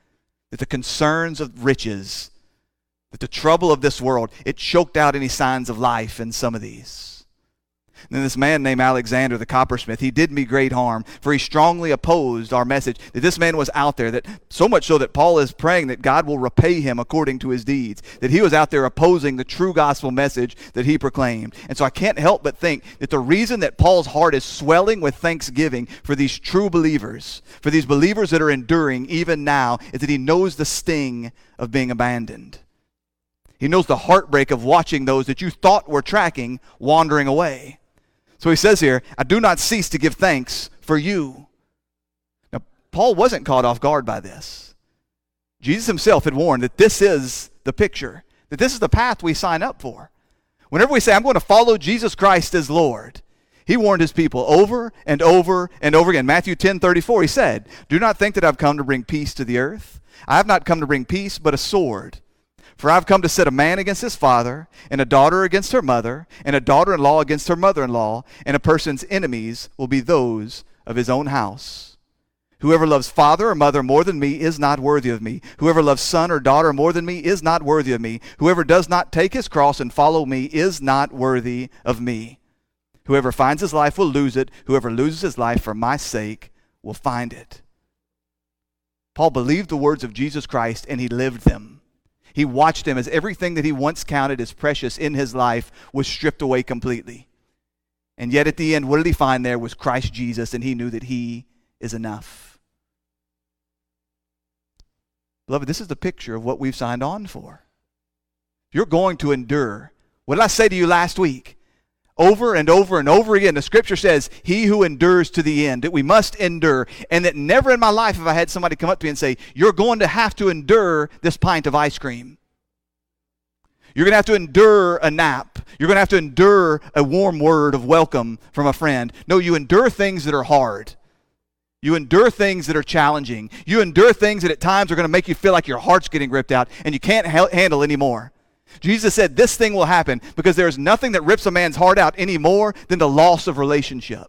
That the concerns of riches, that the trouble of this world, it choked out any signs of life in some of these. And then this man named Alexander the coppersmith, he did me great harm, for he strongly opposed our message. That this man was out there, that so much so that Paul is praying that God will repay him according to his deeds, that he was out there opposing the true gospel message that he proclaimed. And so I can't help but think that the reason that Paul's heart is swelling with thanksgiving for these true believers, for these believers that are enduring even now, is that he knows the sting of being abandoned. He knows the heartbreak of watching those that you thought were tracking wandering away. So he says here, I do not cease to give thanks for you. Now, Paul wasn't caught off guard by this. Jesus himself had warned that this is the picture, that this is the path we sign up for. Whenever we say, I'm going to follow Jesus Christ as Lord, he warned his people over and over and over again. Matthew ten thirty-four, he said, do not think that I've come to bring peace to the earth. I have not come to bring peace, but a sword. For I've come to set a man against his father, and a daughter against her mother, and a daughter-in-law against her mother-in-law, and a person's enemies will be those of his own house. Whoever loves father or mother more than me is not worthy of me. Whoever loves son or daughter more than me is not worthy of me. Whoever does not take his cross and follow me is not worthy of me. Whoever finds his life will lose it. Whoever loses his life for my sake will find it. Paul believed the words of Jesus Christ, and he lived them. He watched him as everything that he once counted as precious in his life was stripped away completely. And yet at the end, what did he find there was Christ Jesus, and he knew that he is enough. Beloved, this is the picture of what we've signed on for. You're going to endure. What did I say to you last week? Over and over and over again, the scripture says, he who endures to the end, that we must endure, and that never in my life have I had somebody come up to me and say, you're going to have to endure this pint of ice cream. You're going to have to endure a nap. You're going to have to endure a warm word of welcome from a friend. No, you endure things that are hard. You endure things that are challenging. You endure things that at times are going to make you feel like your heart's getting ripped out and you can't ha- handle anymore. Jesus said this thing will happen because there is nothing that rips a man's heart out any more than the loss of relationship.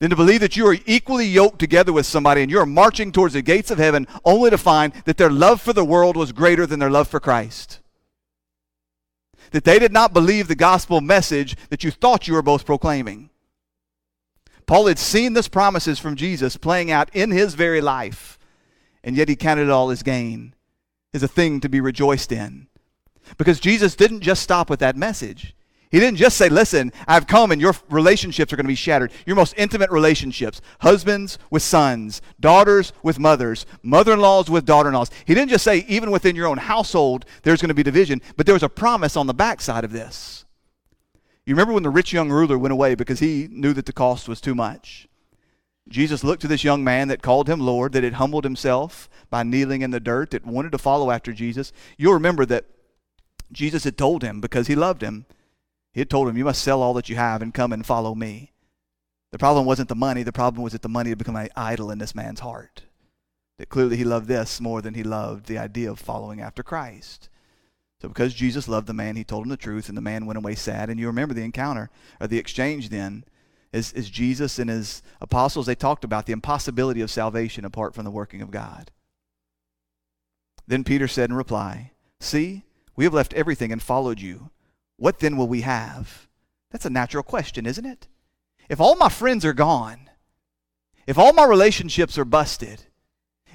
Than to believe that you are equally yoked together with somebody and you're marching towards the gates of heaven only to find that their love for the world was greater than their love for Christ. That they did not believe the gospel message that you thought you were both proclaiming. Paul had seen these promises from Jesus playing out in his very life, and yet he counted it all as gain. Is a thing to be rejoiced in. Because Jesus didn't just stop with that message. He didn't just say, listen, I've come and your relationships are going to be shattered. Your most intimate relationships, husbands with sons, daughters with mothers, mother-in-laws with daughter-in-laws. He didn't just say, even within your own household, there's going to be division, but there was a promise on the backside of this. You remember when the rich young ruler went away because he knew that the cost was too much. Jesus looked to this young man that called him Lord, that had humbled himself by kneeling in the dirt, that wanted to follow after Jesus. You'll remember that Jesus had told him, because he loved him, he had told him, you must sell all that you have and come and follow me. The problem wasn't the money. The problem was that the money had become an idol in this man's heart, that clearly he loved this more than he loved the idea of following after Christ. So because Jesus loved the man, he told him the truth, and the man went away sad. And you remember the encounter, or the exchange then, is, is Jesus and his apostles, they talked about the impossibility of salvation apart from the working of God. Then Peter said in reply, "See, we have left everything and followed you. What then will we have?" That's a natural question, isn't it? If all my friends are gone, if all my relationships are busted,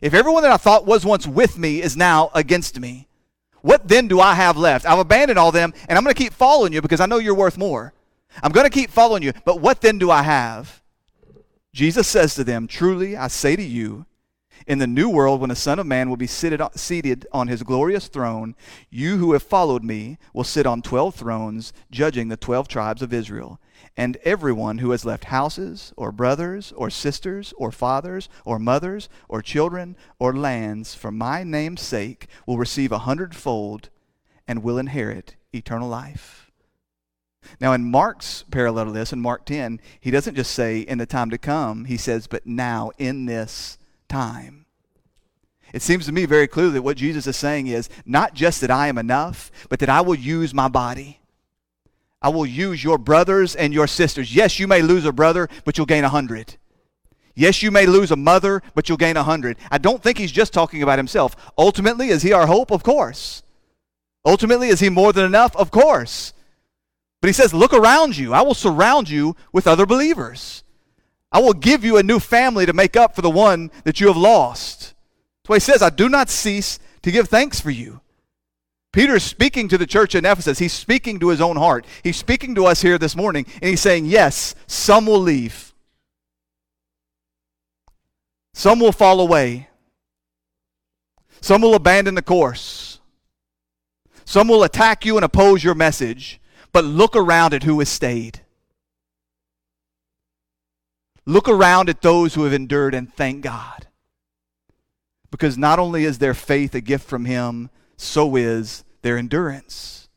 if everyone that I thought was once with me is now against me, what then do I have left? I've abandoned all them, and I'm going to keep following you because I know you're worth more. I'm going to keep following you, but what then do I have? Jesus says to them, "Truly I say to you, in the new world when the Son of Man will be seated on his glorious throne, you who have followed me will sit on twelve thrones, judging the twelve tribes of Israel. And everyone who has left houses, or brothers, or sisters, or fathers, or mothers, or children, or lands, for my name's sake, will receive a hundredfold and will inherit eternal life." Now in Mark's parallel to this, in Mark ten, he doesn't just say, in the time to come, he says, but now in this time. It seems to me very clearly that what Jesus is saying is, not just that I am enough, but that I will use my body. I will use your brothers and your sisters. Yes, you may lose a brother, but you'll gain a hundred. Yes, you may lose a mother, but you'll gain a hundred. I don't think he's just talking about himself. Ultimately, is he our hope? Of course. Ultimately, is he more than enough? Of course. But he says, look around you. I will surround you with other believers. I will give you a new family to make up for the one that you have lost. That's why he says, I do not cease to give thanks for you. Peter's speaking to the church in Ephesus. He's speaking to his own heart. He's speaking to us here this morning, and he's saying, yes, some will leave. Some will fall away. Some will abandon the course. Some will attack you and oppose your message, but look around at who has stayed. Look around at those who have endured and thank God. Because not only is their faith a gift from him, so is their endurance.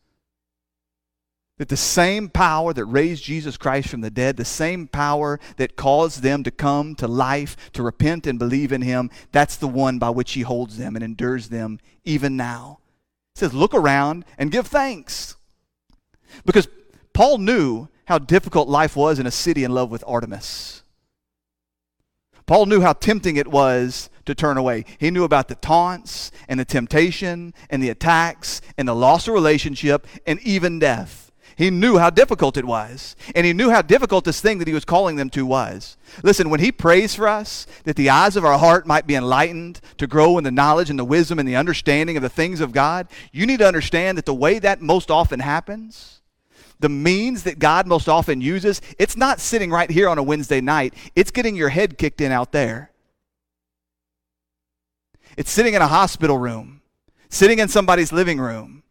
That the same power that raised Jesus Christ from the dead, the same power that caused them to come to life, to repent and believe in him, that's the one by which he holds them and endures them even now. He says, look around and give thanks. Because Paul knew how difficult life was in a city in love with Artemis. Paul knew how tempting it was to turn away. He knew about the taunts and the temptation and the attacks and the loss of relationship and even death. He knew how difficult it was. And he knew how difficult this thing that he was calling them to was. Listen, when he prays for us, that the eyes of our heart might be enlightened to grow in the knowledge and the wisdom and the understanding of the things of God, you need to understand that the way that most often happens, the means that God most often uses, it's not sitting right here on a Wednesday night. It's getting your head kicked in out there. It's sitting in a hospital room, sitting in somebody's living room.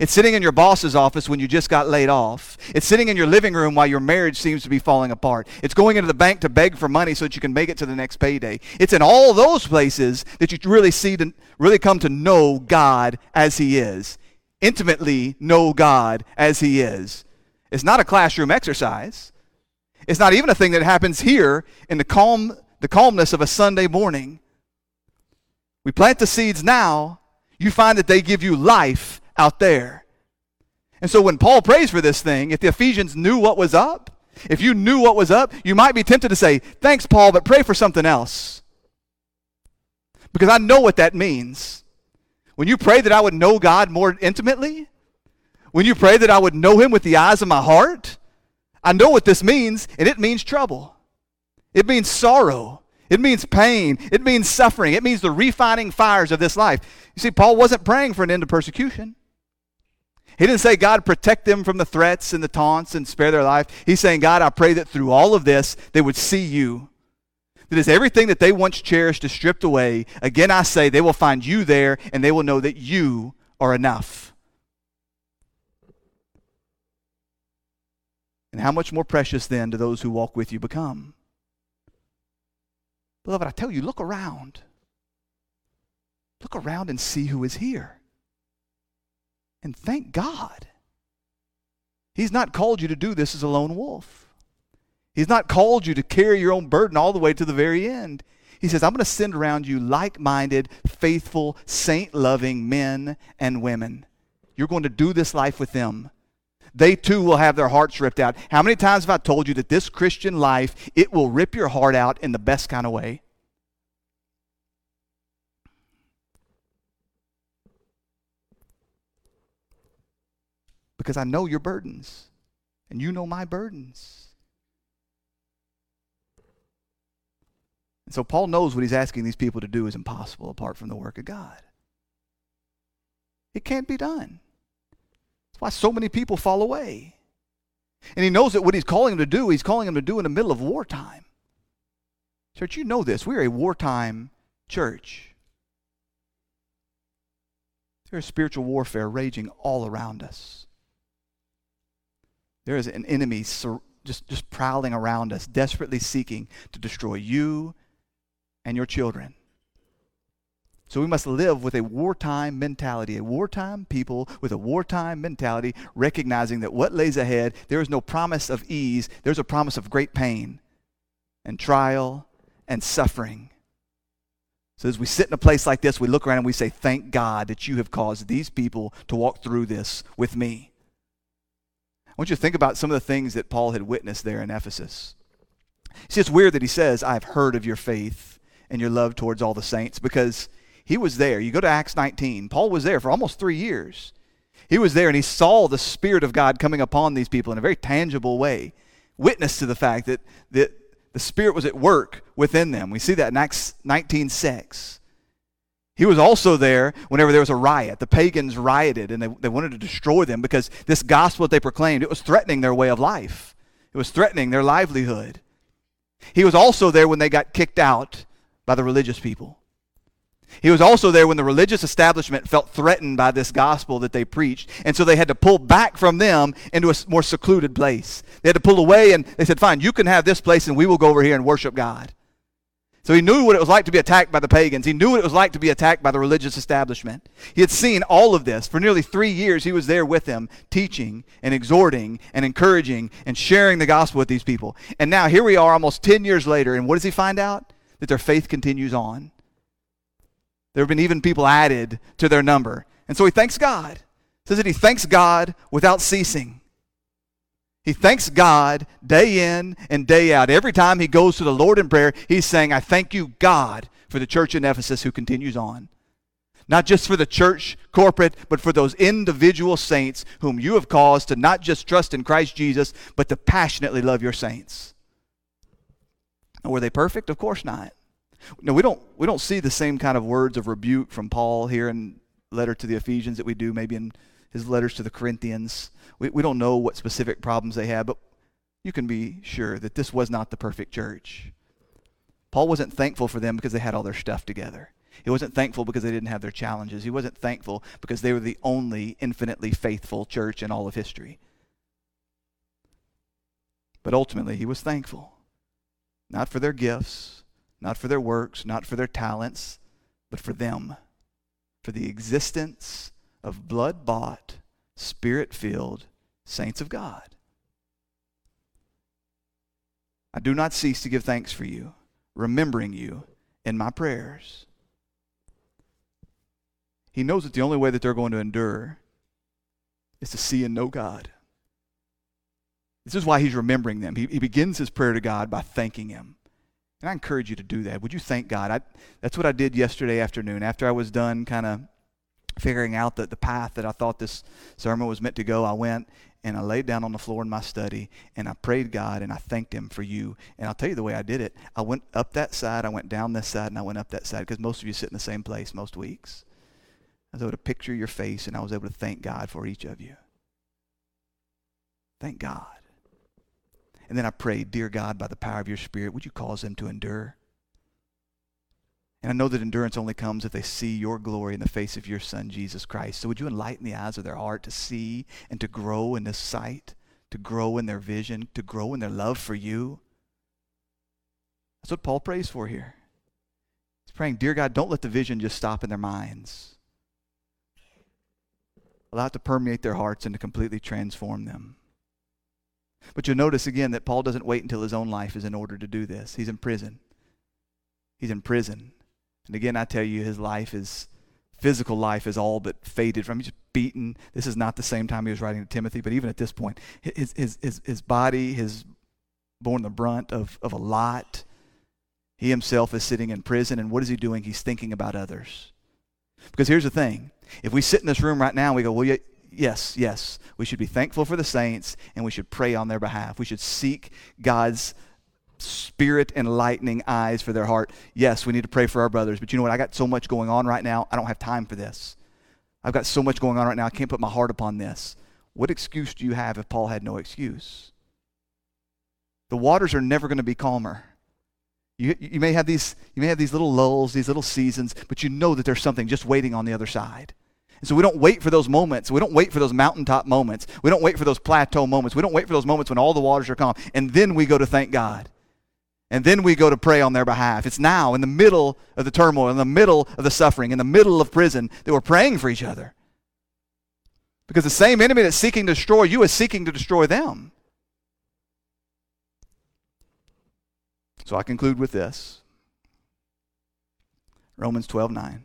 It's sitting in your boss's office when you just got laid off. It's sitting in your living room while your marriage seems to be falling apart. It's going into the bank to beg for money so that you can make it to the next payday. It's in all those places that you really see, to really come to know God as he is. Intimately know God as he is. It's not a classroom exercise. It's not even a thing that happens here in the calm, the calmness of a Sunday morning. We plant the seeds now, you find that they give you life out there. And so when Paul prays for this thing, if the Ephesians knew what was up, if you knew what was up, you might be tempted to say, thanks, Paul, but pray for something else. Because I know what that means. When you pray that I would know God more intimately, when you pray that I would know him with the eyes of my heart, I know what this means, and it means trouble. It means sorrow. It means pain. It means suffering. It means the refining fires of this life. You see, Paul wasn't praying for an end to persecution. He didn't say, God, protect them from the threats and the taunts and spare their life. He's saying, God, I pray that through all of this, they would see you. That is everything that they once cherished is stripped away. Again, I say, they will find you there, and they will know that you are enough. And how much more precious then do those who walk with you become? Beloved, I tell you, look around. Look around and see who is here. And thank God. He's not called you to do this as a lone wolf. He's not called you to carry your own burden all the way to the very end. He says, I'm going to send around you like-minded, faithful, saint-loving men and women. You're going to do this life with them. They too will have their hearts ripped out. How many times have I told you that this Christian life, it will rip your heart out in the best kind of way? Because I know your burdens, and you know my burdens. And so Paul knows what he's asking these people to do is impossible apart from the work of God. It can't be done. That's why so many people fall away. And he knows that what he's calling them to do, he's calling them to do in the middle of wartime. Church, you know this. We are a wartime church. There is spiritual warfare raging all around us. There is an enemy sur- just, just prowling around us, desperately seeking to destroy you and your children. So we must live with a wartime mentality, a wartime people with a wartime mentality, recognizing that what lays ahead, there is no promise of ease. There's a promise of great pain and trial and suffering. So as we sit in a place like this, we look around and we say, thank God that you have caused these people to walk through this with me. I want you to think about some of the things that Paul had witnessed there in Ephesus. See, it's weird that he says, I've heard of your faith and your love towards all the saints, because he was there. You go to Acts nineteen. Paul was there for almost three years. He was there and he saw the Spirit of God coming upon these people in a very tangible way. Witness to the fact that, that the Spirit was at work within them. We see that in Acts nineteen six. He was also there whenever there was a riot. The pagans rioted and they, they wanted to destroy them because this gospel that they proclaimed, it was threatening their way of life. It was threatening their livelihood. He was also there when they got kicked out by the religious people. He was also there when the religious establishment felt threatened by this gospel that they preached. And so they had to pull back from them into a more secluded place. They had to pull away and they said, fine, you can have this place and we will go over here and worship God. So he knew what it was like to be attacked by the pagans. He knew what it was like to be attacked by the religious establishment. He had seen all of this. For nearly three years he was there with them, teaching and exhorting and encouraging and sharing the gospel with these people. And now here we are almost ten years later, and what does he find out? That their faith continues on. There have been even people added to their number. And so he thanks God. It says that he thanks God without ceasing. He thanks God day in and day out. Every time he goes to the Lord in prayer, he's saying, I thank you, God, for the church in Ephesus who continues on. Not just for the church corporate, but for those individual saints whom you have caused to not just trust in Christ Jesus, but to passionately love your saints. Now, were they perfect? Of course not. No, we don't we don't see the same kind of words of rebuke from Paul here in letter to the Ephesians that we do maybe in his letters to the Corinthians. We we don't know what specific problems they had, but you can be sure that this was not the perfect church. Paul wasn't thankful for them because they had all their stuff together. He wasn't thankful because they didn't have their challenges. He wasn't thankful because they were the only infinitely faithful church in all of history. But ultimately, he was thankful, not for their gifts, not for their works, not for their talents, but for them, for the existence of blood-bought, Spirit-filled saints of God. I do not cease to give thanks for you, remembering you in my prayers. He knows that the only way that they're going to endure is to see and know God. This is why he's remembering them. He, he begins his prayer to God by thanking him. And I encourage you to do that. Would you thank God? I, that's what I did yesterday afternoon. After I was done kind of figuring out the, the path that I thought this sermon was meant to go, I went and I laid down on the floor in my study and I prayed God and I thanked him for you. And I'll tell you the way I did it. I went up that side, I went down this side, and I went up that side, because most of you sit in the same place most weeks. I was able to picture your face and I was able to thank God for each of you. Thank God. And then I prayed, dear God, by the power of your Spirit, would you cause them to endure? And I know that endurance only comes if they see your glory in the face of your Son, Jesus Christ. So would you enlighten the eyes of their heart to see and to grow in this sight, to grow in their vision, to grow in their love for you? That's what Paul prays for here. He's praying, dear God, don't let the vision just stop in their minds. Allow it to permeate their hearts and to completely transform them. But you'll notice again that Paul doesn't wait until his own life is in order to do this. He's in prison. He's in prison. And again, I tell you, his life is physical life is all but faded from him. He's beaten. This is not the same time he was writing to Timothy, but even at this point, his his his, his body has borne the brunt of, of a lot. He himself is sitting in prison, and what is he doing? He's thinking about others. Because here's the thing. If we sit in this room right now and we go, well, yeah, yes, yes, we should be thankful for the saints, and we should pray on their behalf. We should seek God's Spirit enlightening eyes for their heart. Yes, we need to pray for our brothers, but you know what? I got so much going on right now. I don't have time for this. I've got so much going on right now. I can't put my heart upon this. What excuse do you have if Paul had no excuse? The waters are never going to be calmer. You you may have these you may have these little lulls, these little seasons, but you know that there's something just waiting on the other side. And so we don't wait for those moments. We don't wait for those mountaintop moments. We don't wait for those plateau moments. We don't wait for those moments when all the waters are calm, and then we go to thank God. And then we go to pray on their behalf. It's now, in the middle of the turmoil, in the middle of the suffering, in the middle of prison, that we're praying for each other. Because the same enemy that's seeking to destroy you is seeking to destroy them. So I conclude with this. Romans twelve nine.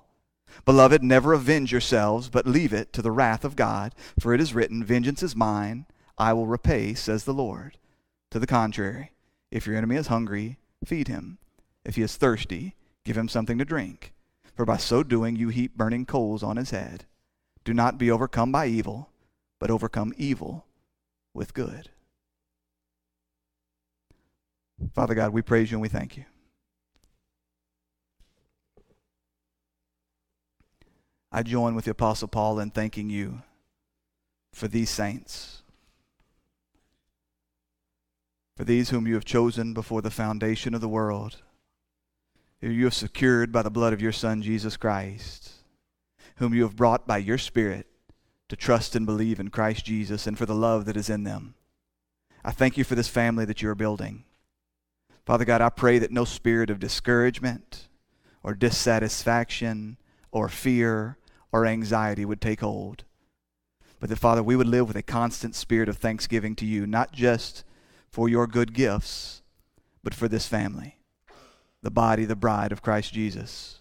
Beloved, never avenge yourselves, but leave it to the wrath of God, for it is written, "Vengeance is mine, I will repay, says the Lord." To the contrary, if your enemy is hungry, feed him. If he is thirsty, give him something to drink. For by so doing, you heap burning coals on his head. Do not be overcome by evil, but overcome evil with good. Father God, we praise you and we thank you. I join with the Apostle Paul in thanking you for these saints, for these whom you have chosen before the foundation of the world, who you have secured by the blood of your Son, Jesus Christ, whom you have brought by your Spirit to trust and believe in Christ Jesus, and for the love that is in them. I thank you for this family that you are building. Father God, I pray that no spirit of discouragement or dissatisfaction or fear or anxiety would take hold, but that, Father, we would live with a constant spirit of thanksgiving to you, not just for your good gifts, but for this family, the body, the bride of Christ Jesus.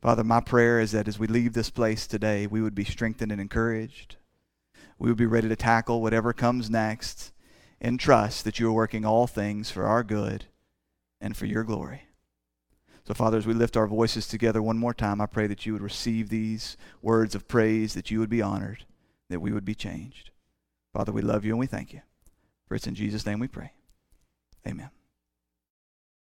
Father, my prayer is that as we leave this place today, we would be strengthened and encouraged. We would be ready to tackle whatever comes next and trust that you are working all things for our good and for your glory. So, Father, as we lift our voices together one more time, I pray that you would receive these words of praise, that you would be honored, that we would be changed. Father, we love you and we thank you. For it's in Jesus' name we pray. Amen.